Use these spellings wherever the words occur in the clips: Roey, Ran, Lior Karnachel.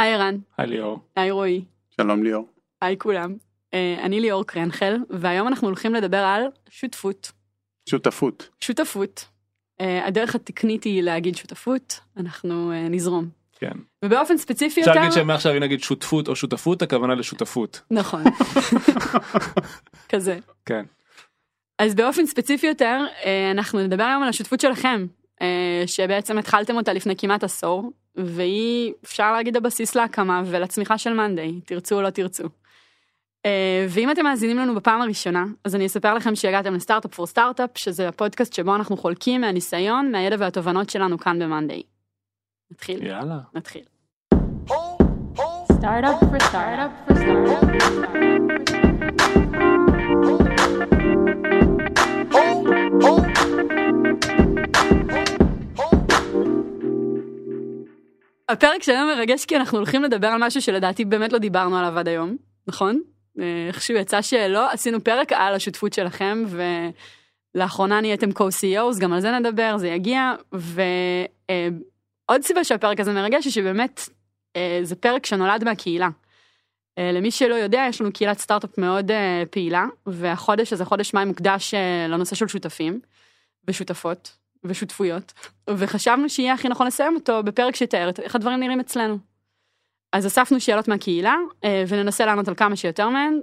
היי רן. היי ליאור. היי רועי. שלום ליאור. היי כולם. אני ליאור קרנחל, והיום אנחנו הולכים לדבר על שותפות. שותפות. שותפות. הדרך התקנית היא להגיד שותפות, אנחנו נזרום. כן. ובאופן ספציפי יותר... אפשר להגיד שמעכשיו היא נגיד שותפות או שותפות, הכוונה לשותפות. נכון. כזה. כן. אז באופן ספציפי יותר, אנחנו נדבר היום על השותפות שלכם, שבעצם התחלתם אותה לפני כמעט עשור, והיא, אפשר להגיד, הבסיס להקמה ולצמיחה של מאנדיי, תרצו או לא תרצו. ואם אתם מאזינים לנו בפעם הראשונה, אז אני אספר לכם שהגעתם לסטארט-אפ פור סטארט-אפ, שזה הפודקאסט שבו אנחנו חולקים מהניסיון, מהידע והתובנות שלנו כאן במאנדיי. נתחיל? יאללה. נתחיל. סטארט-אפ פור סטארט-אפ פור הפרק שלנו מרגש כי אנחנו הולכים לדבר על משהו שלדעתי באמת לא דיברנו עליו עד היום, נכון? איכשהו יצא שלא, עשינו פרק על השותפות שלכם, ולאחרונה נהייתם co-CEOs, גם על זה נדבר, זה יגיע, ועוד סיבה שהפרק הזה מרגש, שבאמת זה פרק שנולד מהקהילה. למי שלא יודע, יש לנו קהילת סטארט-אפ מאוד פעילה, והחודש הזה חודש מאי מוקדש לנושא של שותפים, ושותפות. ושותפויות, וחשבנו שיהיה הכי נכון לסיים אותו בפרק שתאר איך הדברים נראים אצלנו. אז אספנו שאלות מהקהילה, וננסה לענות על כמה שיותר מהן,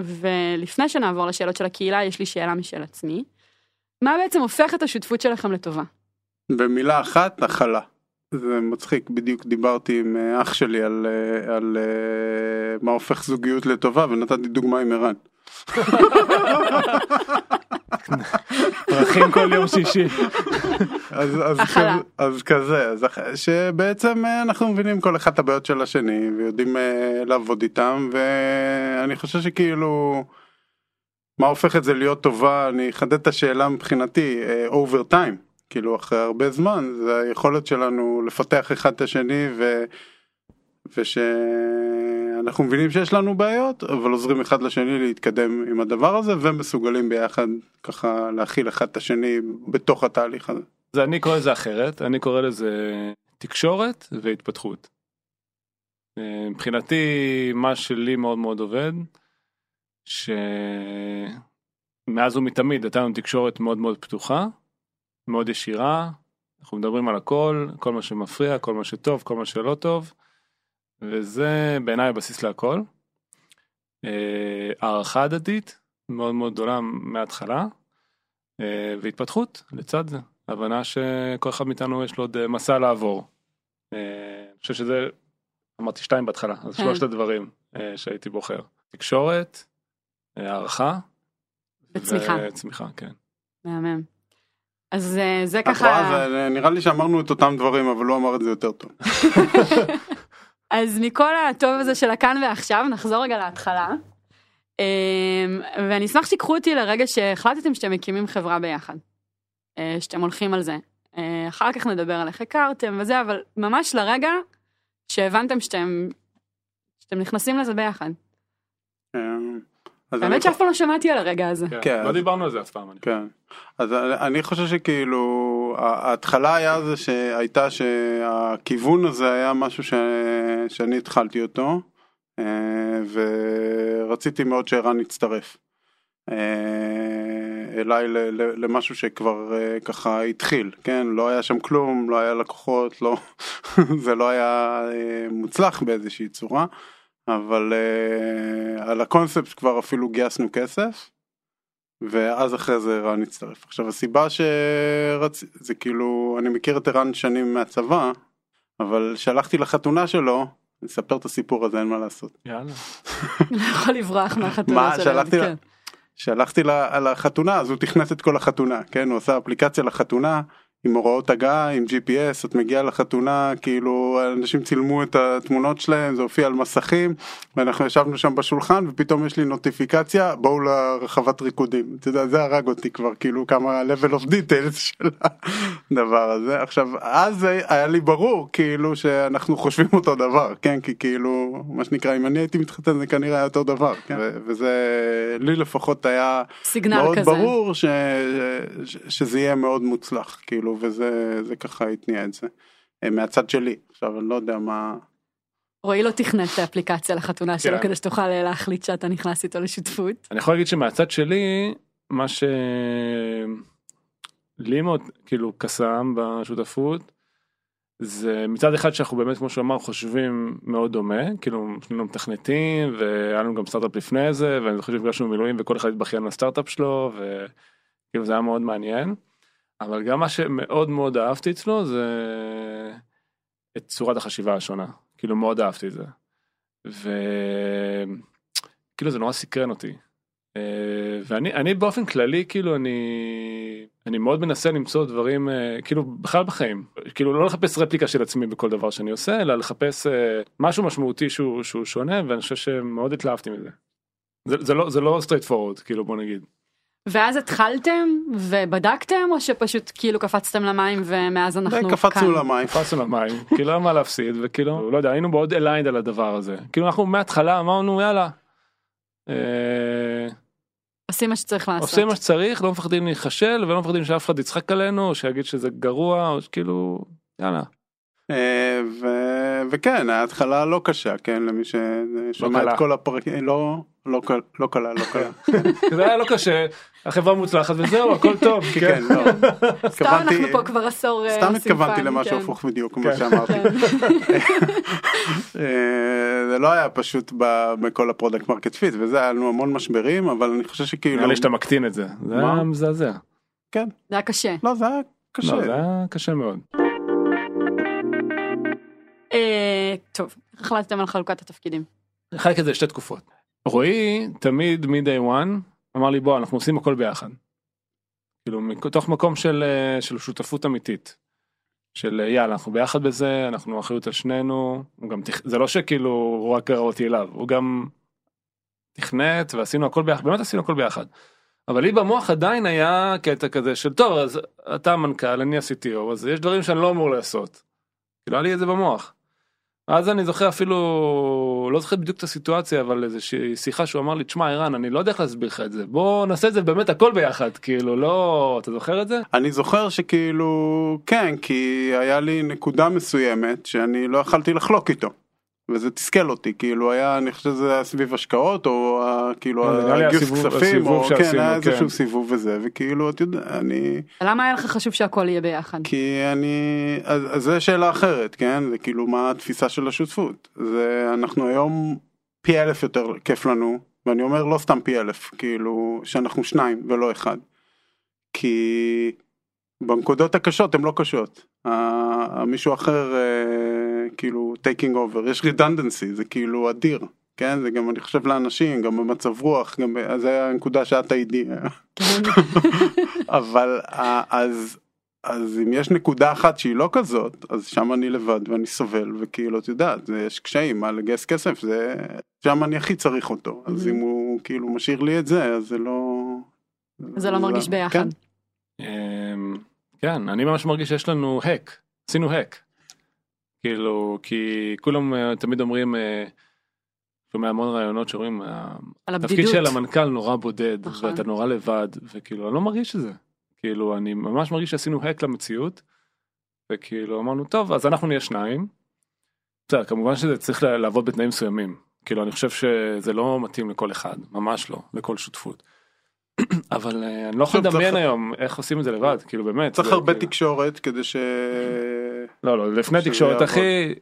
ולפני שנעבור לשאלות של הקהילה, יש לי שאלה משל עצמי. מה בעצם הופך את השותפות שלכם לטובה? במילה אחת, נחלה. זה מצחיק, בדיוק דיברתי עם אח שלי על מה הופך זוגיות לטובה, ונתתי דוגמה עם ערן. פרחים כל יום שישי. אז כזה, שבעצם אנחנו מבינים כל אחד הבעיות של השני, ויודעים לעבוד איתם, ואני חושב שכאילו, מה הופך את זה להיות טובה, אני אחדד את השאלה מבחינתי, over time, כאילו אחרי הרבה זמן, זה היכולת שלנו לפתח אחד את השני, אנחנו מבינים שיש לנו בעיות, אבל עוזרים אחד לשני להתקדם עם הדבר הזה, ומסוגלים ביחד ככה להכיל אחד את השני בתוך התהליך הזה. אז אני קורא לזה אחרת, אני קורא לזה תקשורת והתפתחות. מבחינתי, מה שלי מאוד מאוד עובד, שמאז ומתמיד הייתה לנו תקשורת מאוד מאוד פתוחה, מאוד ישירה, אנחנו מדברים על הכל, כל מה שמפריע, כל מה שטוב, כל מה שלא טוב, וזה בעיניי הבסיס להכל. הערכה הדדית, מאוד מאוד גדולה מההתחלה, והתפתחות לצד זה. הבנה שכל אחד מאיתנו יש לו עוד מסע לעבור. אני חושב שזה, אמרתי 2 בהתחלה, אז 3 הדברים שהייתי בוחר. תקשורת, הערכה, וצמיחה, כן. מהמם. אז זה ככה... נראה לי שאמרנו את אותם דברים, אבל לא אמר את זה יותר טוב. אז מכל הטוב הזה של הכאן ועכשיו, נחזור רגע להתחלה, ואני אשמח שתיקחו אותי לרגע שהחלטתם שאתם מקימים חברה ביחד, שאתם הולכים על זה. אחר כך נדבר על איך הכרתם וזה, אבל ממש לרגע שהבנתם שאתם נכנסים לזה ביחד. באמת שאף פעם לא שמעתי על הרגע הזה. כן, לא דיברנו על זה אף פעם. כן, אז אני חושב שכאילו... ההתחלה היה זה שהייתה שהכיוון הזה היה משהו שאני התחלתי אותו, ורציתי מאוד שערן יצטרף אליי למשהו שכבר ככה התחיל, כן? לא היה שם כלום, לא היה לקוחות, זה לא היה מוצלח באיזושהי צורה, אבל על הקונספט כבר אפילו גייסנו כסף, ואז אחרי זה רן הצטרף. עכשיו הסיבה זה כאילו, אני מכיר את רן שנים מהצבא, אבל שהלכתי לחתונה שלו, נספר את הסיפור הזה, אין מה לעשות. יאללה. לא יכול לברוח מהחתונה שלו. שהלכתי לחתונה, אז הוא תכנס את כל החתונה, כן? הוא עושה אפליקציה לחתונה, עם הוראות הגעה, עם GPS, את מגיעה לחתונה, כאילו אנשים צילמו את התמונות שלהם, זה הופיע על מסכים, ואנחנו ישבנו שם בשולחן, ופתאום יש לי נוטיפיקציה, בואו לרחבת ריקודים. אתה יודע, זה הרג אותי כבר, כאילו כמה level of details של הדבר הזה. עכשיו, אז היה לי ברור, כאילו, שאנחנו חושבים אותו דבר, כן? כי כאילו, מה שנקרא, אם אני הייתי מתחתן, זה כנראה היה אותו דבר, כן? וזה, לי לפחות היה מאוד ברור שזה יהיה מאוד מוצלח, כאילו. וזה ככה התניע את זה מהצד שלי. עכשיו אני לא יודע מה רואי לא תכנת את האפליקציה לחתונה שלו, כדי שתוכל להחליט שאתה נכנס איתו לשותפות. אני יכול להגיד שמהצד שלי, מה שלי מאוד כאילו קסם בשותפות, זה מצד אחד שאנחנו באמת, כמו שהוא אמר, חושבים מאוד דומה, כאילו שנינו מתכנתים, והיה לנו גם סטארט-אפ לפני זה, ואני זוכר שפגשנו מילואים, וכל אחד התבכיין לסטארט-אפ שלו, וכאילו זה היה מאוד מעניין, אבל גם מה שמאוד מאוד אהבתי אצלו, זה את צורת החשיבה השונה, כאילו מאוד אהבתי את זה, וכאילו זה נורא סקרן אותי, ואני באופן כללי, כאילו אני מאוד מנסה למצוא דברים, כאילו בכלל בחיים, כאילו לא לחפש רפליקה של עצמי בכל דבר שאני עושה, אלא לחפש משהו משמעותי שהוא שונה, ואני חושב שמאוד התלהבתי מזה. זה לא straight forward, כאילו בוא נגיד. ואז התחלתם ובדקתם, או שפשוט כאילו קפצתם למים ומאז אנחנו כאן? קפצנו למים, כאילו אין מה להפסיד, וכאילו, לא יודע, היינו מאוד aligned על הדבר הזה. כאילו אנחנו מההתחלה אמרנו, יאללה, עושים מה שצריך לעשות. עושים מה שצריך, לא מפחדים להיחשל, ולא מפחדים שאף אחד יצחק עלינו, שיגיד שזה גרוע, או שכאילו, יאללה. וכן, ההתחלה לא קשה, כן, למי ששומע את כל הפרקים, לא קלה. זה היה לא קשה, החברה מוצלחת וזהו, הכל טוב, כן. סתם אנחנו פה כבר עשור סימפני. סתם התכוונתי למשהו הפוך בדיוק, כמו שאמרתי. זה לא היה פשוט בכל הפרודקט מרקט פיט, וזה היה לנו המון משברים, אבל אני חושב שכאילו... נראה לי שאתה מקטין את זה. זה היה מזעזע. כן. זה היה קשה. לא, זה היה קשה. לא, זה היה קשה מאוד. טוב, החלטתם על חלוקת התפקידים. חלק את זה שתי תקופות. רואי תמיד מ-day one אמר לי, בוא, אנחנו עושים הכל ביחד. כאילו, מתוך מקום של שותפות אמיתית. של יאללה, אנחנו ביחד בזה, אנחנו אחריות על שנינו. זה לא שכאילו הוא רק קרא אותי אליו, הוא גם תכנת ועשינו הכל ביחד, באמת עשינו הכל ביחד. אבל לי במוח עדיין היה קטע כזה של, טוב, אז אתה המנכ"ל, אני ה-CTO, אז יש דברים שאני לא אמור לעשות. כאילו, היה לי את זה במוח. אז אני זוכר אפילו, לא זוכר בדיוק את הסיטואציה, אבל איזושהי שיחה שהוא אמר לי, תשמע, אירן, אני לא יודע איך להסביר לך את זה, בוא נעשה את זה באמת הכל ביחד, כאילו, לא, אתה זוכר את זה? אני זוכר שכאילו, כן, כי היה לי נקודה מסוימת, שאני לא יכלתי לחלוק איתו, וזה תסכל אותי, כאילו, היה, אני חושב שזה היה סביב השקעות, או כאילו, הגיוס כספים, או כן, היה איזשהו סיבוב וזה, וכאילו, אתה יודע, אני... למה היה לך חשוב שהכל יהיה ביחד? כי אני... אז זה שאלה אחרת, כן? זה כאילו, מה התפיסה של השותפות? זה, אנחנו היום פי אלף יותר כיף לנו, ואני אומר לא סתם פי אלף, כאילו, שאנחנו שניים ולא אחד. כי בנקודות הקשות הן לא קשות. מישהו אחר... כאילו taking over, יש redundancy, זה כאילו אדיר, כן? זה גם אני חושב לאנשים, גם במצב רוח, אז זה היה הנקודה שאת הידי. אבל אז אם יש נקודה אחת שהיא לא כזאת, אז שם אני לבד ואני סובל, וכאילו, את יודעת, יש קשיים, מה לגייס כסף, זה שם אני הכי צריך אותו, אז אם הוא כאילו משאיר לי את זה, אז זה לא... זה לא מרגיש ביחד. כן, אני ממש מרגיש שיש לנו hack, עשינו hack. כאילו, כי כולם תמיד אומרים, שומע המון רעיונות שאומרים, התפקיד של המנכ"ל נורא בודד, ואתה נורא לבד, וכאילו, אני לא מרגיש את זה. כאילו, אני ממש מרגיש שעשינו הק למציאות, וכאילו, אמרנו, טוב, אז אנחנו נהיה שניים. בסדר, כמובן שזה צריך לעבוד בתנאים מסוימים. כאילו, אני חושב שזה לא מתאים לכל אחד, ממש לא, לכל שותפות. אבל אני לא יכול לדמיין היום איך עושים את זה לבד, כאילו באמת. צריך הרבה תקשורת כדי ש... לא, לפני תקשורת הכי,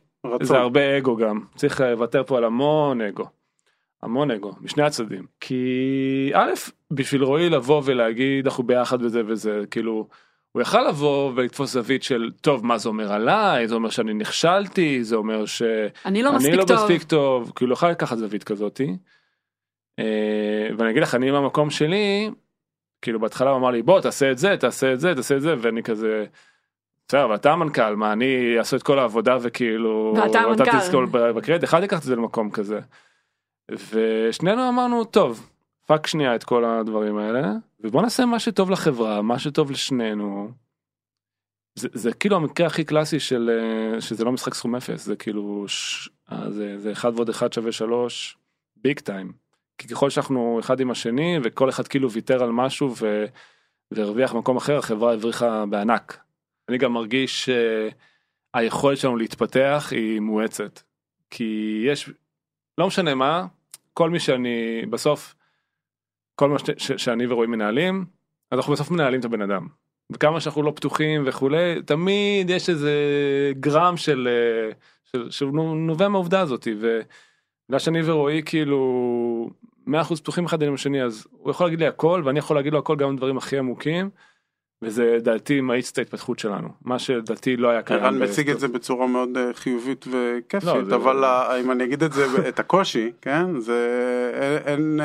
זה הרבה אגו גם. צריך לוותר פה על המון אגו, משני הצדדים. כי א', בשביל רואי לבוא ולהגיד, אנחנו ביחד וזה וזה, כאילו, הוא יכל לבוא ולתפוס זווית של, טוב, מה זה אומר עליי? זה אומר שאני נכשלתי, זה אומר ש... אני לא מספיק טוב. כאילו, יכל לקחת זווית כזאתי. ואני אגיד לך, אני עם המקום שלי, כאילו בהתחלה הוא אמר לי, בוא תעשה את זה, ואני כזה, בסדר, ואתה המנכ"ל, מה, אני אעשה את כל העבודה וכאילו, ואתה תזכור בקרדיט, אחד יקח את זה למקום כזה, ושנינו אמרנו, טוב, פאק שנייה את כל הדברים האלה, ובוא נעשה מה שטוב לחברה, מה שטוב לשנינו, זה כאילו המקרה הכי קלאסי של, שזה לא משחק סכום אפס, זה כאילו, זה 1+1=3, ביג טיים, כי ככל שאנחנו אחד עם השני, וכל אחד כאילו ויתר על משהו, והרוויח מקום אחר, החברה הבריחה בענק. אני גם מרגיש שהיכולת שלנו להתפתח, היא מואצת. כי יש, לא משנה מה, כל מי שאני בסוף, כל מה שאני ורואי מנהלים, אז אנחנו בסוף מנהלים את הבן אדם. וכמה שאנחנו לא פתוחים וכולי, תמיד יש איזה גרם של, שנובע מהעובדה הזאת, ובגלל שאני ורואי כאילו 100% פתוחים אחד עם השני, אז הוא יכול להגיד לי הכל, ואני יכול להגיד לו הכל גם דברים הכי עמוקים, וזה דעתי מאיץ את ההתפתחות שלנו, מה שדעתי לא היה קיים. רן מציג את זה בצורה מאוד חיובית וכיפית, אבל אם אני אגיד את זה, את הקושי, כן, זה אין,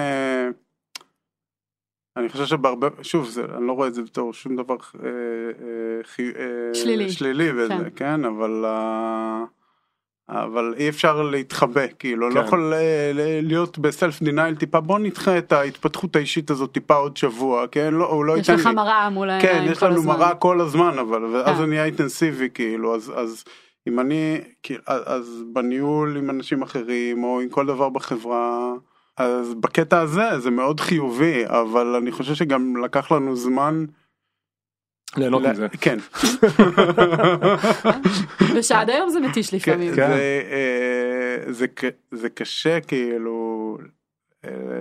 אני חושב שבהרבה, שוב, אני לא רואה את זה בתור שום דבר שלילי, כן, אבל אי אפשר להתחבא, כאילו, לא יכול להיות בסלף דינייל טיפה, בוא נדחה את ההתפתחות האישית הזאת טיפה עוד שבוע, כן, הוא לא ייתן לי. יש לך מראה מול העיניים כל הזמן. כן, יש לנו מראה כל הזמן, אבל אז זה נהיה אינטנסיבי, כאילו, אז אם אני, אז בניהול עם אנשים אחרים, או עם כל דבר בחברה, אז בקטע הזה זה מאוד חיובי, אבל אני חושב שגם לקח לנו זמן, ליהנות מזה. כן. ושעד היום זה מתיש לפעמים. זה קשה כאילו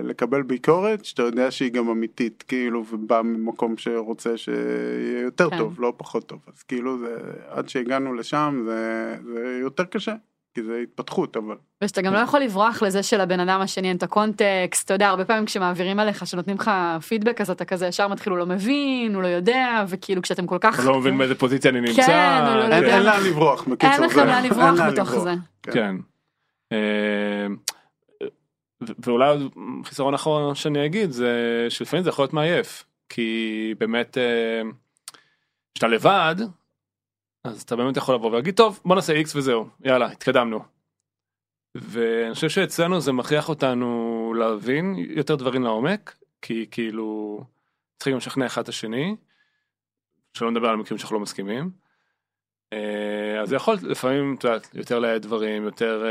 לקבל ביקורת, שאתה יודע שהיא גם אמיתית, כאילו, ובא ממקום שרוצה שיהיה יותר טוב, לא פחות טוב. אז כאילו, עד שהגענו לשם, זה יותר קשה. כי זה התפתחות, אבל... ושאתה גם לא יכול לברוח לזה של הבן אדם השני, אין את הקונטקסט, אתה יודע, הרבה פעמים כשמעבירים עליך, שנותנים לך פידבק, אז אתה כזה ישר מתחיל, הוא לא מבין, הוא לא יודע, וכאילו כשאתם כל כך... לא מבין מאיזה פוזיציה אני נמצא. כן, הוא לא יודע. אין לה לברוח, בקיצור. אין לך לה לברוח בתוך זה. כן. ואולי חיסרון אחרון שאני אגיד, זה שלפעמים זה יכול להיות מעייף, כי באמת, כשאתה לבד, אז אתה באמת יכול לבוא ולהגיד, טוב, בוא נעשה X וזהו, יאללה, התקדמנו. ואני חושב שאצלנו זה מכריח אותנו להבין יותר דברים לעומק, כי כאילו צריכים לשכנע אחד את השני, שלא נדבר על מקרים שאנחנו לא מסכימים, אז זה יכול לפעמים יותר להעיד דברים, יותר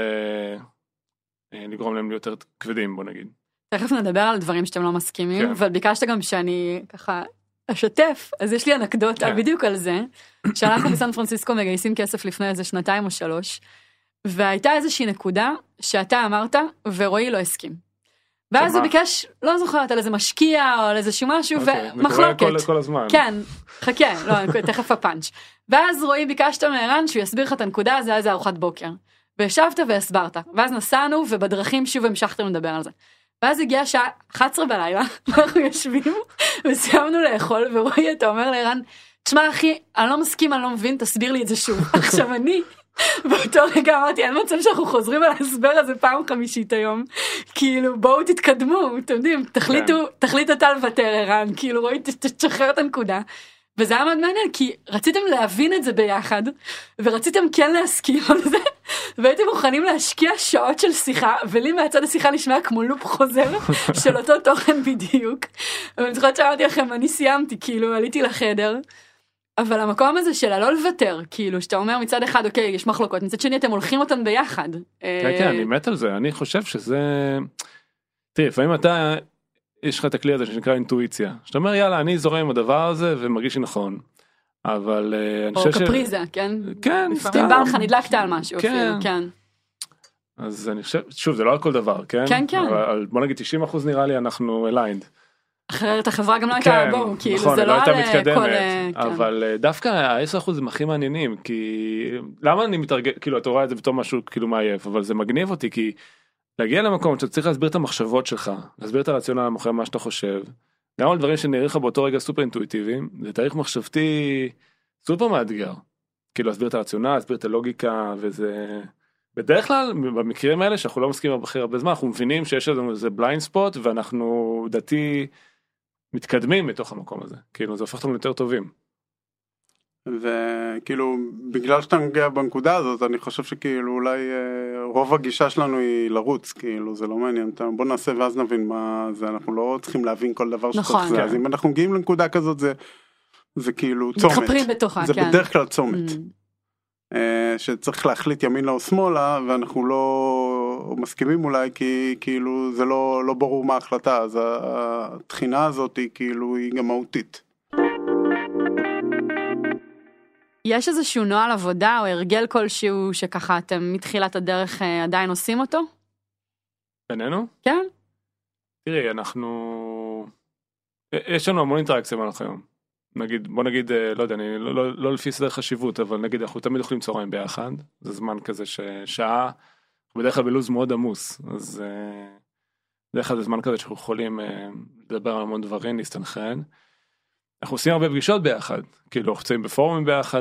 לגרום להם יותר כבדים, בוא נגיד. תכף נדבר על דברים שאתם לא מסכימים, אבל ביקשת גם שאני ככה... השתף, אז יש לי אנקדוטה בדיוק על זה, שאנחנו בסן פרנסיסקו מגייסים כסף לפני איזה 2 או 3, והייתה איזושהי נקודה שאתה אמרת, ורואי לא הסכים. ואז הוא ביקש, לא זוכרת, על איזה משקיע או על איזשהו משהו, ומחלוקת. כל הזמן. כן, חכה, לא, תכף הפאנץ'. ואז רואי ביקשת מהרן שהוא יסביר לך את הנקודה, זה היה ארוחת בוקר. וישבת והסברת, ואז נסענו, ובדרכים שוב המשכתם לדבר על זה. ואז הגיעה שעה 11 בלילה, אנחנו יושבים וסיימנו לאכול, ורואי אתה אומר לרן, תשמע אחי, אני לא מסכים, אני לא מבין, תסביר לי את זה שוב. עכשיו אני, באותו רגע אמרתי, אין מצב שאנחנו חוזרים על ההסבר הזה פעם 5th היום, כאילו בואו תתקדמו, אתם יודעים, תחליט אתה לוותר הרן, כאילו רואי תשחרר את הנקודה. וזה היה מאוד מעניין, כי רציתם להבין את זה ביחד, ורציתם כן להסכים על זה, והייתם מוכנים להשקיע שעות של שיחה, ולי מהצד השיחה נשמע כמו לופ חוזר של אותו תוכן בדיוק. אבל אני זוכרת שאמרתי לכם, אני סיימתי, כאילו, עליתי לחדר, אבל המקום הזה של הלא לוותר, כאילו, שאתה אומר מצד אחד, אוקיי, יש מחלוקות, מצד שני, אתם הולכים אותן ביחד. כן, כן, אני מת על זה, אני חושב שזה... תראה, לפעמים אתה... יש לך את הכלי הזה שנקרא אינטואיציה, שאתה אומר יאללה אני זורם עם הדבר הזה ומרגיש נכון, אבל או קפריזה, כן? כן, סתם. בא לך נדלקת על משהו, כן. אז אני חושב, שוב זה לא על כל דבר, כן? כן, כן. בוא נגיד 90% נראה לי אנחנו aligned. אחרת החברה גם לא הייתה בואו, כאילו זה לא על כל... אבל דווקא ה-10% הם הכי מעניינים, כי למה אני מתרגש, כאילו אתה רואה את זה בתור משהו כאילו מעייף, אבל זה מגניב אותי כי... להגיע למקום שאתה צריך להסביר את המחשבות שלך, להסביר את הרציונל מאחורי מה שאתה חושב, גם על דברים שנראים לך באותו רגע סופר אינטואיטיביים, זה תהליך מחשבתי סופר מאתגר. כאילו להסביר את הרציונל, להסביר את הלוגיקה, וזה... בדרך כלל, במקרים האלה שאנחנו לא מסכימים הרבה הרבה זמן, אנחנו מבינים שיש לנו איזה בליינד ספוט, ואנחנו דעתי מתקדמים מתוך המקום הזה. כאילו זה הופך אותנו יותר טובים. וכאילו בגלל שאתה מגיע בנקודה הזאת אני חושב שכאילו אולי רוב הגישה שלנו היא לרוץ, כאילו זה לא מעניין, בוא נעשה ואז נבין מה זה, אנחנו לא צריכים להבין כל דבר שצריך זה, אז אם אנחנו מגיעים לנקודה כזאת זה כאילו צומת, זה בדרך כלל צומת שצריך להחליט ימינה או שמאלה ואנחנו לא מסכימים אולי כי כאילו זה לא ברור מה ההחלטה, אז התחינה הזאת היא כאילו היא גם מהותית. יש איזשהו נוהל עבודה או הרגל כלשהו שככה אתם מתחילת הדרך עדיין עושים אותו? בינינו? כן. תראי, אנחנו... יש לנו המון אינטראקציה במהלך היום. נגיד, בוא נגיד, לא יודע, אני לא לפי סדר חשיבות, אבל נגיד, אנחנו תמיד אוכלים צהריים ביחד, זה זמן כזה ששעה, בדרך כלל בלוז מאוד עמוס, אז בדרך כלל זה זמן כזה שאנחנו יכולים לדבר על המון דברים, להסתנחן. אנחנו עושים הרבה פגישות ביחד, כאילו, אנחנו יוצאים בפורומים ביחד,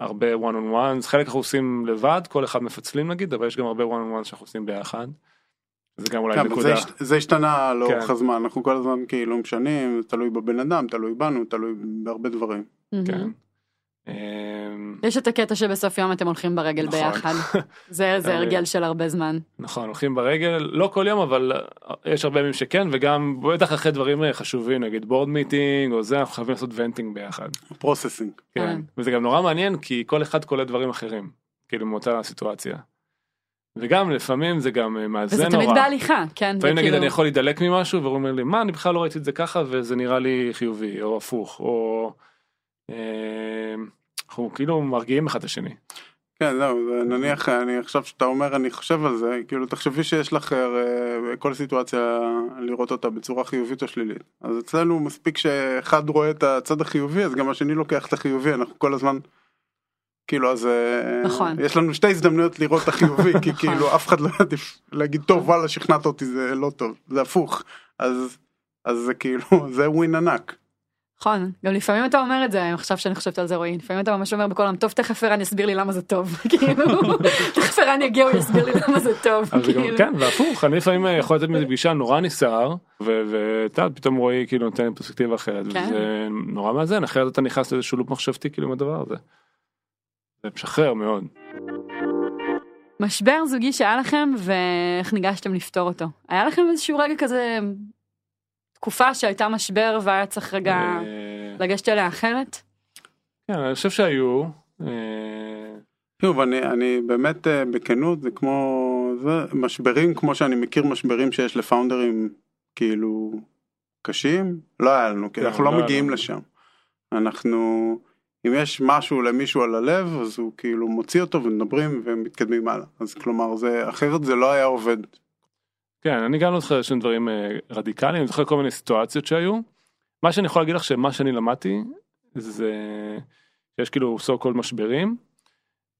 הרבה one on one, חלק אנחנו עושים לבד, כל אחד מפצלים נגיד, אבל יש גם הרבה one on one שאנחנו עושים ביחד, זה גם אולי נקודה. זה השתנה לאורך הזמן, אנחנו כל הזמן כאילו משנים, תלוי בבן אדם, תלוי בנו, תלוי בהרבה דברים. כן. יש את הקטע שבסוף יום אתם הולכים ברגל ביחד, זה הרגל של הרבה זמן. נכון, הולכים ברגל, לא כל יום, אבל יש הרבה ימים שכן, וגם בטח אחרי דברים חשובים, נגיד בורד מיטינג או זה, אנחנו חייבים לעשות ונטינג ביחד. פרוססינג. כן, וזה גם נורא מעניין, כי כל אחד קולט דברים אחרים, כאילו מאותה הסיטואציה. וגם לפעמים זה גם מאזן נורא. וזה תמיד בהליכה, כן. לפעמים נגיד אני יכול להידלק ממשהו, והוא אומר לי, מה, אני בכלל לא ראיתי את זה ככה, וזה נראה לי חיובי, או הפוך, או... אנחנו כאילו מרגיעים אחד השני. כן, זהו, נניח, אני עכשיו שאתה אומר, אני חושב על זה, כאילו תחשבי שיש לך כל סיטואציה לראות אותה בצורה חיובית או שלילית. אז אצלנו מספיק שאחד רואה את הצד החיובי, אז גם השני לוקח את החיובי, אנחנו כל הזמן... כאילו, אז יש לנו שתי הזדמנויות לראות את החיובי, כי כאילו אף אחד לא עדיף להגיד, טוב, וואלה, שכנעת אותי, זה לא טוב, זה הפוך. אז זה כאילו, זה ווין ענק. נכון, גם לפעמים אתה אומר את זה, עכשיו שאני חושבת על זה, רואי, לפעמים אתה ממש אומר בכל עם, טוב, תכף רן יסביר לי למה זה טוב, כאילו, תכף רן יגיע ויסביר לי למה זה טוב. כן, והפוך, אני לפעמים יכול לתת מזה פגישה נורא נסער, ופתאום רואי כאילו נותן פרספקטיבה אחרת, וזה נורא מאזן, אחרת אתה נכנס לאיזשהו לופ מחשבתי כאילו עם הדבר הזה. זה משחרר מאוד. משבר זוגי שהיה לכם ואיך ניגשתם לפתור אותו? היה לכם איזשהו רגע כזה תקופה שהייתה משבר והיה צריך רגע לגשת אליה אחרת? כן, אני חושב שהיו. שוב, אני באמת בכנות, זה כמו משברים כמו שאני מכיר משברים שיש לפאונדרים כאילו קשים, לא היה לנו, אנחנו לא מגיעים לשם. אנחנו... אם יש משהו למישהו על הלב, אז הוא כאילו מוציא אותו ומדברים ומתקדמים הלאה. אז כלומר, אחרת זה לא היה עובד. כן, אני גם לא זוכר שני דברים רדיקליים, אני זוכר כל מיני סיטואציות שהיו. מה שאני יכול להגיד לך שמה שאני למדתי, זה שיש כאילו סוג כל משברים,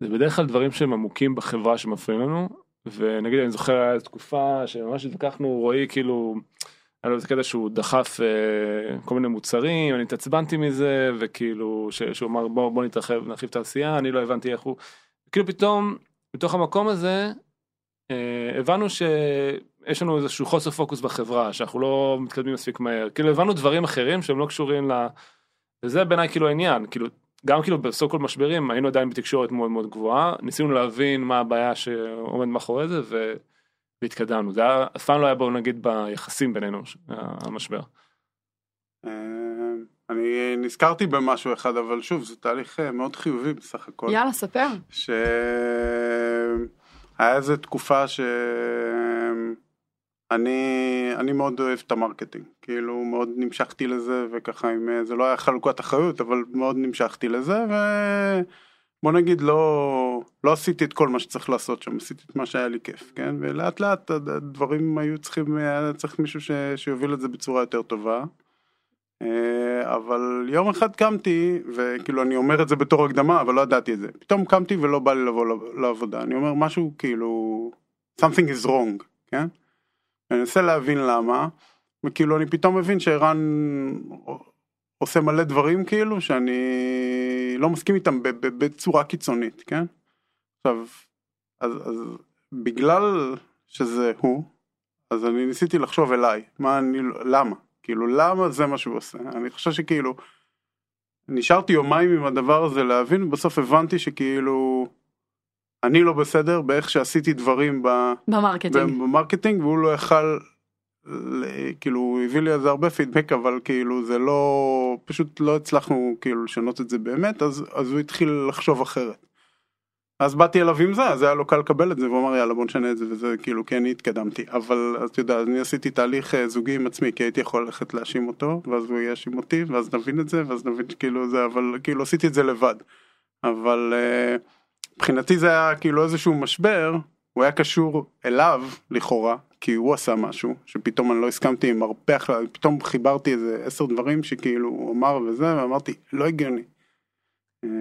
זה בדרך כלל דברים שהם עמוקים בחברה שמפריעים לנו, ונגיד אני זוכר היה תקופה שממש התווכחנו, רואי כאילו... היה לו איזה קטע שהוא דחף כל מיני מוצרים, אני התעצבנתי מזה, וכאילו, שהוא אמר, בוא נתרחב, נרחיב את העשייה, אני לא הבנתי איך הוא, כאילו פתאום, בתוך המקום הזה, הבנו שיש לנו איזשהו חוסר פוקוס בחברה, שאנחנו לא מתקדמים מספיק מהר, כאילו הבנו דברים אחרים שהם לא קשורים ל... וזה בעיניי כאילו העניין, כאילו, גם כאילו בסוף כל משברים, היינו עדיין בתקשורת מאוד מאוד גבוהה, ניסינו להבין מה הבעיה שעומד מאחורי זה, ו... והתקדמנו, זה אף פעם לא היה בואו נגיד ביחסים בינינו, המשבר. אני נזכרתי במשהו אחד, אבל שוב, זה תהליך מאוד חיובי בסך הכל. יאללה, ספר. שהיה איזו תקופה שאני מאוד אוהב את המרקטינג, כאילו מאוד נמשכתי לזה, וככה אם זה לא היה חלוקת אחריות, אבל מאוד נמשכתי לזה, בוא נגיד, לא עשיתי את כל מה שצריך לעשות שם, עשיתי את מה שהיה לי כיף, כן? ולאט לאט הדברים היו צריכים, צריך מישהו שיוביל את זה בצורה יותר טובה. אבל יום אחד קמתי, וכאילו אני אומר את זה בתור הקדמה, אבל לא ידעתי את זה. פתאום קמתי ולא בא לי לבוא לעבודה. אני אומר משהו כאילו, something is wrong, כן? אני אנסה להבין למה, וכאילו אני פתאום מבין שאיראן... עושה מלא דברים כאילו שאני לא מסכים איתם בצורה קיצונית, כן? עכשיו, אז בגלל שזה הוא, אז אני ניסיתי לחשוב אליי, למה? כאילו, למה זה מה שהוא עושה? אני חושב שכאילו, נשארתי יומיים עם הדבר הזה להבין, ובסוף הבנתי שכאילו, אני לא בסדר באיך שעשיתי דברים במרקטינג, והוא לא יכל... כאילו הביא לי איזה הרבה פידבק, אבל כאילו זה לא, פשוט לא הצלחנו כאילו לשנות את זה באמת, אז הוא התחיל לחשוב אחרת. אז באתי אליו עם זה, אז היה לו קל לקבל את זה, והוא אמר יאללה בוא נשנה את זה, וזה כאילו כי אני התקדמתי, אבל אתה יודע, אני עשיתי תהליך זוגי עם עצמי, כי הייתי יכול ללכת להאשים אותו, ואז הוא יאשים אותי, ואז נבין את זה, ואז נבין כאילו זה, אבל כאילו עשיתי את זה לבד. אבל מבחינתי זה היה כאילו איזשהו משבר, הוא היה קשור אליו לכאורה, כי הוא עשה משהו, שפתאום אני לא הסכמתי עם הרבה, פתאום חיברתי איזה 10 דברים שכאילו הוא אמר וזה, ואמרתי, לא הגיוני.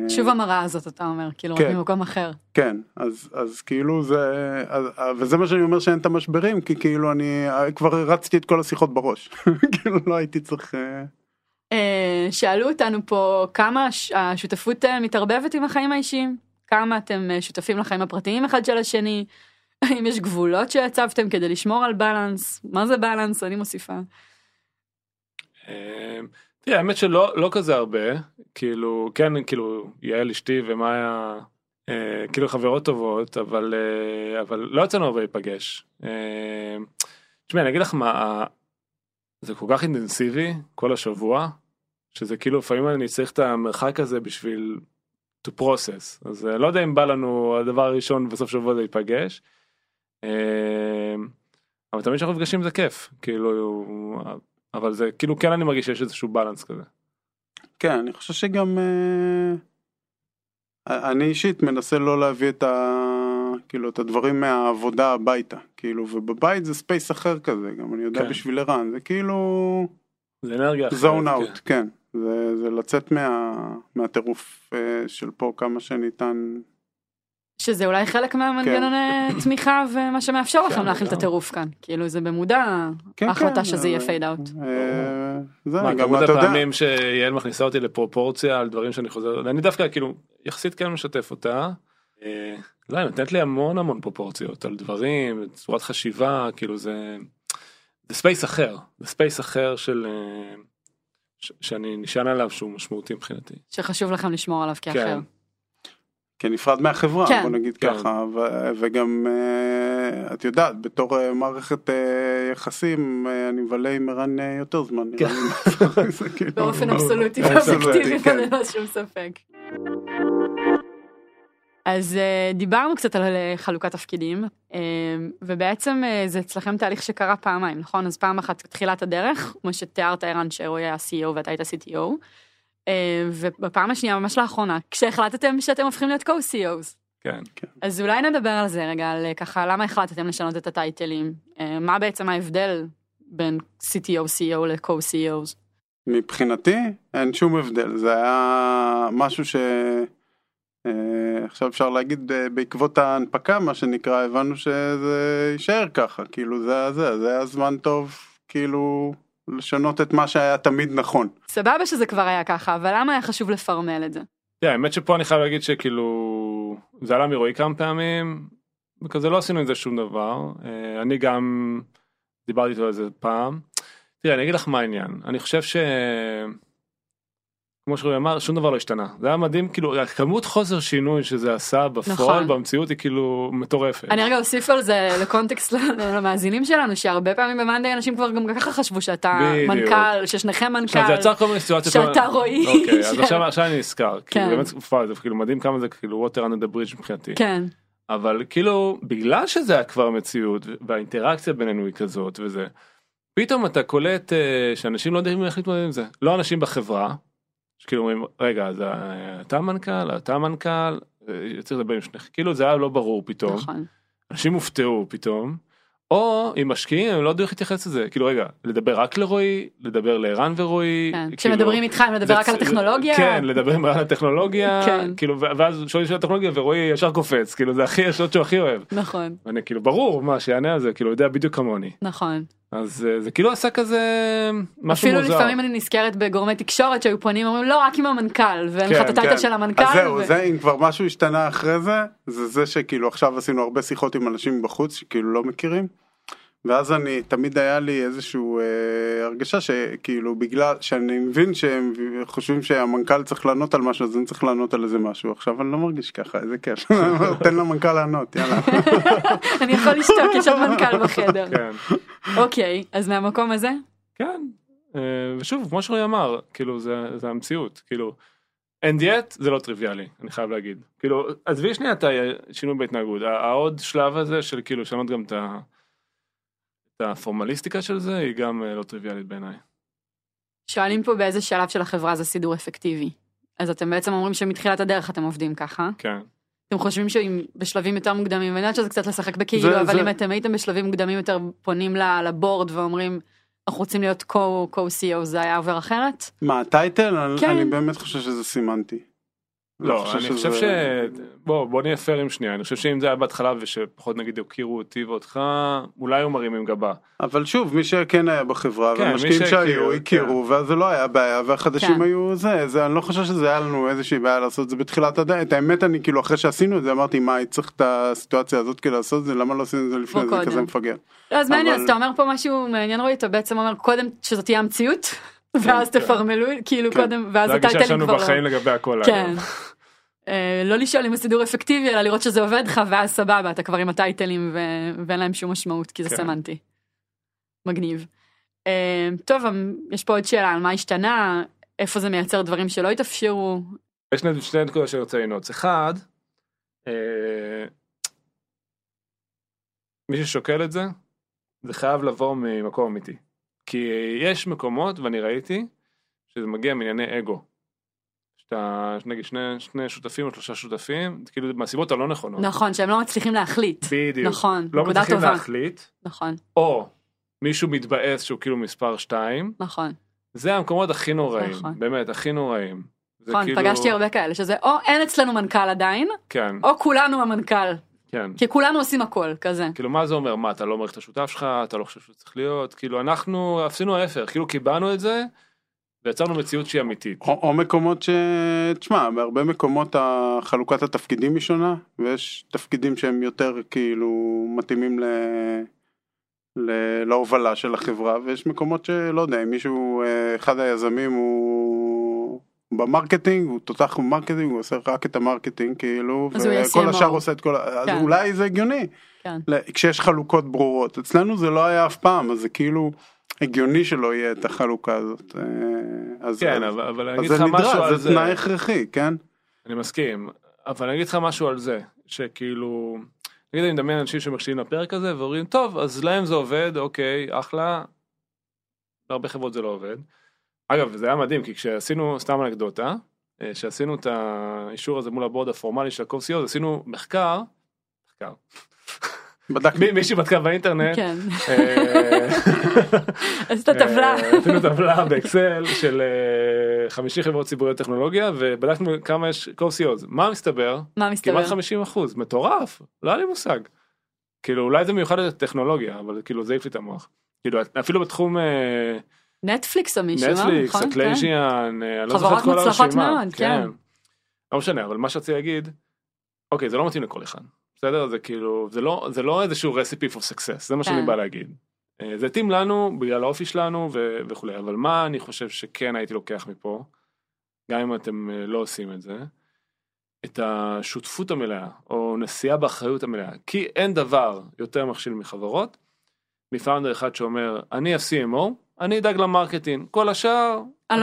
שוב המראה הזאת אתה אומר, כאילו רק ממקום אחר. כן, אז כאילו זה, וזה מה שאני אומר שאין את המשברים, כי כאילו אני כבר רצתי את כל השיחות בראש, כאילו לא הייתי צריך... שאלו אותנו פה כמה השותפות מתערבבת עם החיים האישיים, כמה אתם שותפים לחיים הפרטיים אחד של השני, האם יש גבולות שהצבתם כדי לשמור על בלנס, מה זה בלנס? אני מוסיפה. תראה, האמת שלא כזה הרבה, כאילו, כן, כאילו, יעל אשתי ומאיה, כאילו חברות טובות, אבל לא יצאנו הרבה להיפגש. תשמע, אני אגיד לך מה, זה כל כך אינטנסיבי, כל השבוע, שזה כאילו, לפעמים אני צריך את המרחק הזה בשביל to process, אז לא יודע אם בא לנו הדבר הראשון בסוף שבוע זה להיפגש, אבל תמיד שאנחנו מפגשים זה כיף, כאילו, אבל זה, כאילו, כן אני מרגיש שיש איזשהו בלנס כזה. כן, אני חושב שגם, אני אישית מנסה לא להביא את כאילו, את הדברים מהעבודה הביתה, כאילו, ובבית זה ספייס אחר כזה, גם אני יודע בשביל רן, זה כאילו, זה אנרגיה אחרת. זון אאוט, כן. זה לצאת מהטירוף של פה כמה שניתן. שזה אולי חלק מהמנגנוני תמיכה ומה שמאפשר לכם להכיל את הטירוף כאן. כאילו זה במודע ההחלטה שזה יהיה פייד אאוט. מה, גם עוד הפעמים שיעל מכניסה אותי לפרופורציה על דברים שאני חוזר, אני דווקא כאילו יחסית כן משתף אותה. לא, היא נותנת לי המון המון פרופורציות על דברים, צורת חשיבה, כאילו זה ספייס אחר. זה ספייס אחר של... שאני נשען עליו שהוא משמעותי מבחינתי. שחשוב לכם לשמור עליו כאחר. כן, נפרד מהחברה, בוא נגיד ככה, וגם, את יודעת, בתור מערכת יחסים, אני מבלה עם רן יותר זמן. באופן אבסולוטי ואפקטיבי, אני לא שום ספק. אז דיברנו קצת על חלוקת תפקידים, ובעצם זה אצלכם תהליך שקרה פעמיים, נכון? אז פעם אחת תחילת הדרך, כמו שתיארת ערן שרוי היה CEO ואתה היית CTO, ובפעם השנייה ממש לאחרונה, כשהחלטתם שאתם הופכים להיות co-CEOs. כן, כן. אז אולי נדבר על זה רגע, על ככה, למה החלטתם לשנות את הטייטלים? מה בעצם ההבדל בין CTO-CEO ל-co-CEOs? מבחינתי אין שום הבדל, זה היה משהו ש... עכשיו אפשר להגיד בעקבות ההנפקה מה שנקרא, הבנו שזה יישאר ככה, כאילו זה היה זמן טוב כאילו לשנות את מה שהיה תמיד נכון. סבבה שזה כבר היה ככה, אבל למה היה חשוב לפרמל את זה? האמת שפה אני חייב להגיד שכאילו זה עלה מרואי כמה פעמים וכזה לא עשינו את זה שום דבר, אני גם דיברתי איתו על זה פעם. תראה, אני אגיד לך מה העניין, אני חושב ש... כמו שרואי אמר, שום דבר לא השתנה. זה היה מדהים, כאילו, כמות חוסר שינוי שזה עשה בפועל, במציאות היא כאילו מטורפת. אני רגע אוסיף על זה לקונטקסט למאזינים שלנו, שהרבה פעמים במאנדי אנשים כבר גם ככה חשבו שאתה מנכ"ל, ששניכם מנכ"ל, שאתה רואי. אוקיי, אז עכשיו אני נזכר. באמת, זה כאילו מדהים כמה זה כאילו water under the bridge מבחינתי. כן. אבל כאילו, בגלל שזה היה כבר מציאות, והאינטראקציה בינינו היא כזאת וזה, פתאום אתה קולט שאנשים לא יודעים איך להתמודד עם זה. לא אנשים בחברה. שכאילו אומרים, רגע, אז אתה מנכ"ל, צריך לדבר עם שניך. כאילו זה היה לא ברור פתאום. נכון. אנשים הופתעו פתאום, או אם משקיעים, הם לא יודעים איך להתייחס לזה. כאילו רגע, לדבר רק לרואי, לדבר לערן ורואי. כן, כאילו, כשמדברים איתך, הם מדבר רק על הטכנולוגיה. כן, לדברים רק על הטכנולוגיה. כן. כאילו, ואז שואלים של הטכנולוגיה, ורואי ישר קופץ. כאילו זה הכי, השאלות שהוא הכי אוהב. נכון. ואני כאילו, ברור מה שיענה על זה, כאילו, יודע בדיוק כמוני. נכון. אז זה כאילו עשה כזה משהו מוזר. אפילו לפעמים אני נזכרת בגורמי תקשורת שהיו פונים, אומרים לא רק עם המנכ"ל, ואין לך את הטייטל של המנכ"ל. אז זהו, זה אם כבר משהו השתנה אחרי זה, זה זה שכאילו עכשיו עשינו הרבה שיחות עם אנשים בחוץ שכאילו לא מכירים, ואז אני, תמיד היה לי איזשהו הרגשה שכאילו בגלל, שאני מבין שהם חושבים שהמנכ"ל צריך לענות על משהו, אז אני צריך לענות על איזה משהו. עכשיו אני לא מרגיש ככה, איזה כיף. תן למנכ"ל לענות, יאללה. אני יכול לשתוק, יש עוד מנכ"ל בחדר. אוקיי, אז מהמקום הזה? כן, ושוב, כמו שרואי אמר, כאילו זה המציאות, כאילו, אין דיאט זה לא טריוויאלי, אני חייב להגיד. כאילו, אז ויש לי את השינוי בהתנהגות, העוד שלב הזה של כאילו, שנות גם את ה... הפורמליסטיקה של זה היא גם לא טריוויאלית בעיניי. שואלים פה באיזה שלב של החברה זה סידור אפקטיבי. אז אתם בעצם אומרים שמתחילת הדרך אתם עובדים ככה. כן. אתם חושבים שאם בשלבים יותר מוקדמים, ואני יודעת שזה קצת לשחק בכאילו, אבל אם אתם הייתם בשלבים מוקדמים יותר, פונים לבורד ואומרים, אנחנו רוצים להיות co-CEO, זה היה עובר אחרת? מה, טייטל? אני באמת חושב שזה סימנתי. לא, אני חושב ש... בוא נהיה פיירים שנייה, אני חושב שאם זה היה בהתחלה, ושפחות נגיד הכירו אותי ואותך, אולי הוא מרים עם גבה. אבל שוב, מי שכן היה בחברה, והמשקיעים שהיו, הכירו, ואז זה לא היה בעיה, והחדשים היו זה, אני לא חושב שזה היה לנו איזושהי בעיה לעשות את זה בתחילת הדעת, האמת אני כאילו, אחרי שעשינו את זה, אמרתי, מה, צריך את הסיטואציה הזאת כדי לעשות את זה, למה לא עשינו את זה לפני, זה כזה מפגר. אז אתה אומר פה משהו מעניין, רואי, אתה בעצם אומר קודם שזאת תהיה המציאות, ואז תפרמלו, כאילו קודם, ואז אתה תתן לי כבר... לא לשאול אם הסידור אפקטיבי, אלא לראות שזה עובד לך, ואז סבבה, אתה כבר עם הטייטלים ואין להם שום משמעות, כי זה סמנטי. מגניב. טוב, יש פה עוד שאלה על מה השתנה, איפה זה מייצר דברים שלא יתאפשרו. יש שני נקודות שרוצה לנוץ. אחד, מי ששוקל את זה, זה חייב לבוא ממקום אמיתי. כי יש מקומות, ואני ראיתי, שזה מגיע מענייני אגו. שאתה, נגיד, שני שותפים או שלושה שותפים, כאילו, מהסיבות הלא נכונות. נכון, שהם לא מצליחים להחליט. בדיוק. נכון, לא מצליחים להחליט. נכון. או מישהו מתבאס שהוא כאילו מספר 2. נכון. זה המקומות הכי נוראים, באמת, הכי נוראים. נכון, פגשתי הרבה כאלה, שזה או אין אצלנו מנכ"ל עדיין, או כולנו המנכ"ל. כן. כי כולנו עושים הכל, כזה. כאילו, מה זה אומר? מה, אתה לא מעריך את השותף שלך, אתה לא חושב שזה צריך להיות? כאילו, אנחנו עשינו ההפך, כאילו, קיבלנו את זה, ויצרנו מציאות שהיא אמיתית. או מקומות תשמע, בהרבה מקומות חלוקת התפקידים היא שונה, ויש תפקידים שהם יותר, כאילו, מתאימים להובלה של החברה, ויש מקומות שלא יודע, מישהו, אחד היזמים הוא במרקטינג, הוא תותח במרקטינג, הוא עושה רק את המרקטינג, כאילו, וכל השאר עושה את כל... אז אולי זה הגיוני, כשיש חלוקות ברורות. אצלנו זה לא היה אף פעם, אז זה כאילו... הגיוני שלא יהיה את החלוקה הזאת. כן, אבל אני אגיד לך משהו על זה. זה תנאי הכרחי, כן? אני מסכים, אבל אני אגיד לך משהו על זה, שכאילו, נגיד אני מדמיין אנשים שמקשיבים לפרק הזה, ואומרים, טוב, אז להם זה עובד, אוקיי, אחלה, להרבה חברות זה לא עובד. אגב, זה היה מדהים, כי כשעשינו, סתם אנקדוטה, שעשינו את האישור הזה מול הבורד הפורמלי של ה-CO-CEO, עשינו מחקר, מישהי בדקה באינטרנט עשתה טבלה, עשינו טבלה באקסל של 50 חברות ציבוריות טכנולוגיה, ובדקנו כמה יש CO-CEOs. מה מסתבר? כמעט 50%. מטורף, לא היה לי מושג. כאילו אולי זה מיוחד לטכנולוגיה, אבל כאילו זה יפלי את המוח. כאילו אפילו בתחום נטפליקס או מישהו, נטפליקס, אקלייז'יאן, חברות מצלחות מאוד, כן. לא משנה, אבל מה שרציתי להגיד, אוקיי, זה לא מתאים לכל אחד. בסדר, זה כאילו, זה לא איזשהו recipe for success, זה מה שאני בא להגיד. זה תאים לנו, בגלל האופי שלנו וכו', אבל מה אני חושב שכן הייתי לוקח מפה, גם אם אתם לא עושים את זה, את השותפות המלאה, או נסיעה באחריות המלאה, כי אין דבר יותר מכשיל מחברות, מפאונדר אחד שאומר, אני ה-CMO, אני אדאג למרקטינג, כל השאר, אני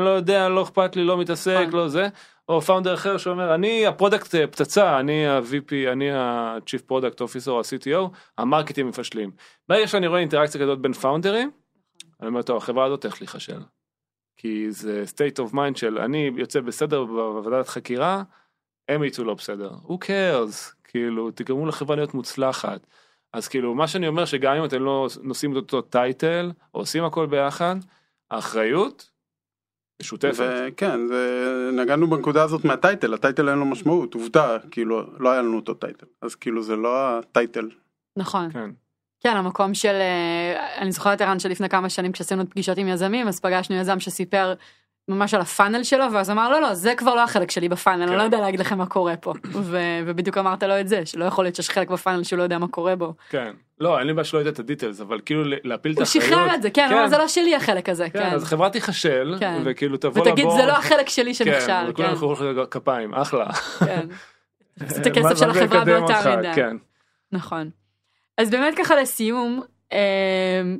לא יודע, לא אכפת לי, לא מתעסק, לא זה, או פאונדר אחר שאומר, אני הפרודקט פצצה, אני ה-VP, אני ה-Chief Product Officer, ה-CTO, המרקטים מפשלים. ברגע שאני רואה אינטראקציה כזאת בין פאונדרים, אני אומר, טוב, החברה הזאת איך להיחשל. כי זה state of mind של, אני יוצא בסדר בוועדת חקירה, הם יצאו לא בסדר. Who cares? כאילו, תגרמו לחברה להיות מוצלחת. אז כאילו, מה שאני אומר, שגם אם אתם לא נושאים את אותו טייטל, או עושים הכל ביחד, האחריות, משותפת. כן, נגענו בנקודה הזאת מהטייטל, הטייטל אין לו משמעות, עובדה, כאילו, לא היה לנו אותו טייטל, אז כאילו זה לא הטייטל. נכון. כן, המקום של, אני זוכרת הרן שלפני כמה שנים, כשעשינו את פגישות עם יזמים, אז פגשנו יזם שסיפר ממש על הפאנל שלו, ואז אמר, לא, זה כבר לא החלק שלי בפאנל, אני לא יודע להגיד לכם מה קורה פה, ובדיוק אמרת לו את זה, שלא יכול להיות שיש חלק בפאנל שהוא לא יודע מה קורה בו. כן, לא, אין לי בעיה שלא יודע את הדיטלס, אבל כאילו להפיל את האחריות. הוא שחרר את זה, כן, זה לא שלי החלק הזה, כן. אז חברה תיחשל, וכאילו תבוא לבוא. ותגיד, זה לא החלק שלי שנכשל, כן. וכולם יחררו לך כפיים, אחלה. כן. את הכסף של החברה באותה מידה. נכון. אז באמת ככה לסיום,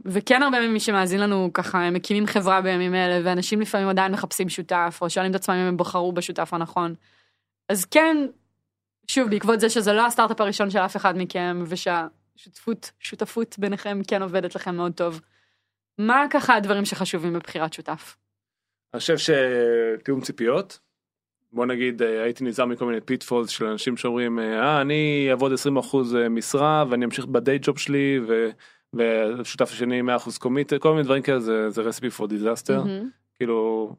וכן הרבה ממי שמאזין לנו ככה, הם מקימים חברה בימים אלה, ואנשים לפעמים עדיין מחפשים שותף, או שואלים את עצמם אם הם בחרו בשותף הנכון. אז כן, שוב, בעקבות זה שזה לא הסטארט-אפ הראשון של אף אחד מכם, ושהשותפות ביניכם כן עובדת לכם מאוד טוב. מה ככה הדברים שחשובים בבחירת שותף? אני חושב שתיאום ציפיות, בוא נגיד, הייתי נזהר מכל מיני פיטפולס של אנשים שאומרים, אני אעבוד 20% משרה, ואני אמשיך בדי ג'וב שלי, ושותף השני 100% קומיט, כל מיני דברים כאלה, זה רסיפי פור דיזסטר, כאילו,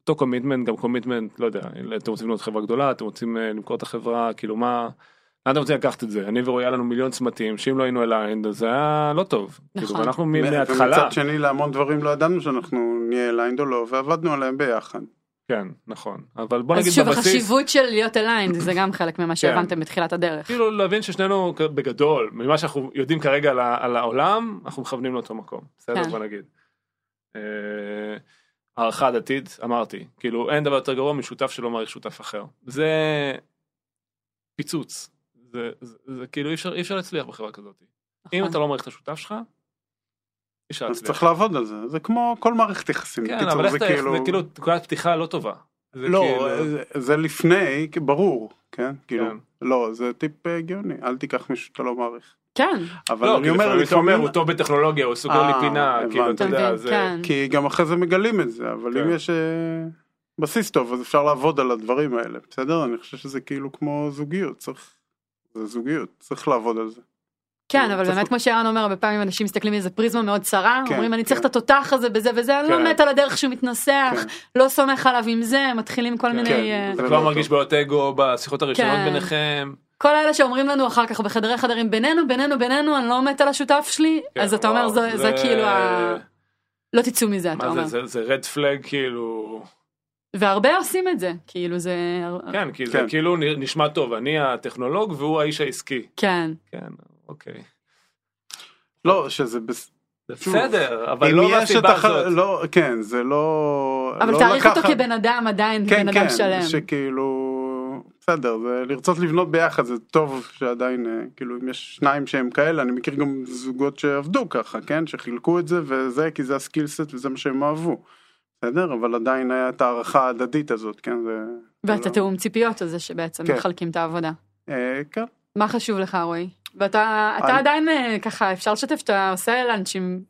אותו קומיטמנט, גם קומיטמנט, לא יודע, אתם רוצים לבנות חברה גדולה, אתם רוצים למכור את החברה, כאילו מה, אתם רוצים לקחת את זה, אני ורואי היה לנו מיליון צמתים, שאם לא היינו אליינד, אז זה היה לא טוב, כאילו, ואנחנו מההתחלה. ומצד שני, להמון דברים לא ידענו שאנחנו נהיה אליינד או לא, ועבדנו עליהם ביחד. כן, נכון. אבל בוא נגיד בבסיס... אז שוב, החשיבות של להיות אליינד, זה גם חלק ממה שהבנתם בתחילת הדרך. כאילו להבין ששנינו בגדול, ממה שאנחנו יודעים כרגע על העולם, אנחנו מכוונים לאותו מקום. בסדר, בוא נגיד. הערכה דתית, אמרתי, כאילו אין דבר יותר גרוע משותף שלא מעריך שותף אחר. זה פיצוץ. זה כאילו אי אפשר להצליח בחברה כזאת. אם אתה לא מעריך את השותף שלך, אז צריך לעבוד על זה, זה כמו כל מערכת יחסים. כן, אבל זה כאילו תקועת פתיחה לא טובה. לא, זה לפני, ברור, כן? לא, זה טיפ הגיוני, אל תיקח מישהו שאתה לא מעריך. כן. אבל אני אומר, הוא טוב בטכנולוגיה, הוא סוגר לי פינה, כאילו, אתה יודע, כי גם אחרי זה מגלים את זה, אבל אם יש בסיס טוב, אז אפשר לעבוד על הדברים האלה, בסדר? אני חושב שזה כאילו כמו זוגיות, זה זוגיות, צריך לעבוד על זה. כן, אבל באמת כמו שרן אומר, הרבה פעמים אנשים מסתכלים איזה פריזמה מאוד צרה, אומרים אני צריך את התותח הזה בזה וזה, אני לא מת על הדרך שהוא מתנסח, לא סומך עליו עם זה, מתחילים כל מיני... אתה כבר מרגיש בעיות אגו בשיחות הראשונות ביניכם. כל האלה שאומרים לנו אחר כך בחדרי חדרים, בינינו, אני לא מת על השותף שלי, אז אתה אומר זה כאילו, לא תצאו מזה, אתה אומר. זה רד פלג כאילו... והרבה עושים את זה, כאילו זה... כן, זה כאילו נשמע טוב, אני הטכנולוג והוא האיש העסקי. כן. כן. אוקיי. לא, שזה בסדר, אבל לא מהסיבה הזאת. כן, זה לא... אבל תעריך אותו כבן אדם עדיין, בן אדם שלם. כן, כן, שכאילו... בסדר, לרצות לבנות ביחד זה טוב שעדיין, כאילו אם יש שניים שהם כאלה, אני מכיר גם זוגות שעבדו ככה, כן? שחילקו את זה וזה, כי זה הסקילסט וזה מה שהם אהבו. בסדר, אבל עדיין היה את הערכה ההדדית הזאת, כן? ואתה תאום ציפיות הזה שבעצם מחלקים את העבודה. כן. מה חשוב לך, רואי? ואתה עדיין ככה, אפשר לשתף, אתה עושה לאנשים,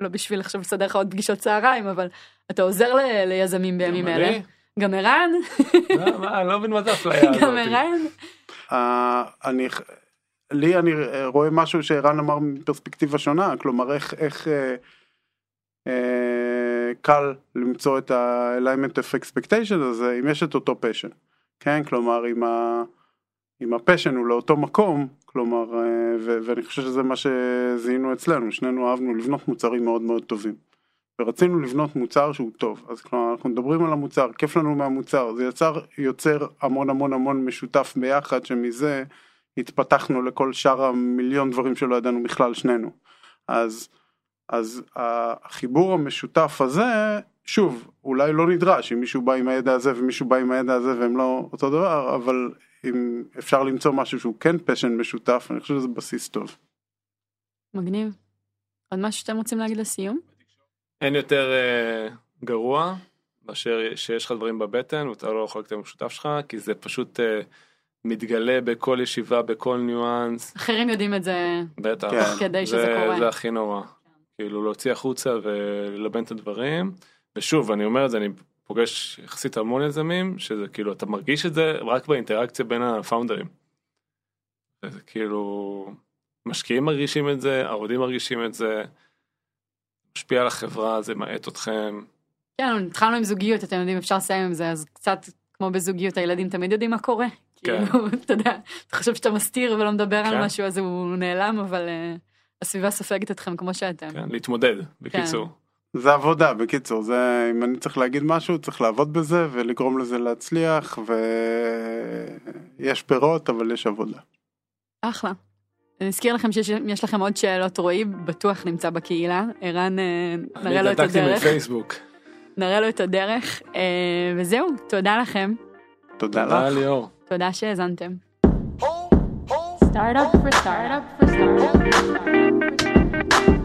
לא בשביל עכשיו לסדר לך עוד פגישות צהריים, אבל אתה עוזר ליזמים בימים אלה. גם ערן. לא מבין מה זה אפליה. גם ערן. אני רואה משהו שערן אמר מפרספקטיבה שונה, כלומר איך קל למצוא את ה-alignment of expectation הזה, אם יש את אותו passion. כן, כלומר, אם הפשן הוא לאותו מקום, כלומר, ואני חושב שזה מה שזיהינו אצלנו, שנינו אהבנו לבנות מוצרים מאוד מאוד טובים, ורצינו לבנות מוצר שהוא טוב, אז כלומר, אנחנו מדברים על המוצר, כיף לנו מהמוצר, זה יוצר המון המון המון משותף ביחד, שמזה התפתחנו לכל שאר המיליון דברים שלא ידענו בכלל שנינו, אז החיבור המשותף הזה, שוב, אולי לא נדרש, אם מישהו בא עם הידע הזה, ומישהו בא עם הידע הזה, והם לא אותו דבר, אבל... אם אפשר למצוא משהו שהוא כן פשן משותף, אני חושב שזה בסיס טוב. מגניב. עוד משהו שאתם רוצים להגיד לסיום? אין יותר גרוע, מאשר שיש לך דברים בבטן, ואתה לא יכול לקטע משותף שלך, כי זה פשוט מתגלה בכל ישיבה, בכל ניואנס. אחרים יודעים את זה, בטח, כדי שזה קורה. זה הכי נורא. כאילו להוציא החוצה וללבן את הדברים, ושוב, אני אומר את זה, אני... פוגש יחסית המון יזמים, שזה כאילו, אתה מרגיש את זה רק באינטראקציה בין הפאונדרים. זה כאילו, משקיעים מרגישים את זה, עבדים מרגישים את זה, משפיע על החברה, זה מעט אתכם. כן, התחלנו עם זוגיות, אתם יודעים, אפשר לסיים עם זה, אז קצת כמו בזוגיות, הילדים תמיד יודעים מה קורה. כן. כאילו, אתה יודע, אתה חושב שאתה מסתיר ולא מדבר על משהו, אז הוא נעלם, אבל הסביבה סופגת אתכם כמו שאתם. כן, להתמודד, בקיצור. זה עבודה, בקיצור, זה, אם אני צריך להגיד משהו, צריך לעבוד בזה ולגרום לזה להצליח, ויש פירות, אבל יש עבודה. אחלה. אני אזכיר לכם שיש לכם עוד שאלות, רואי בטוח נמצא בקהילה, ערן, נראה לו את הדרך. אני התעדכתי מפייסבוק. נראה לו את הדרך, וזהו, תודה לכם. תודה לך. תודה ליאור. תודה שהאזנתם. Start up for start up for start up for start up for start up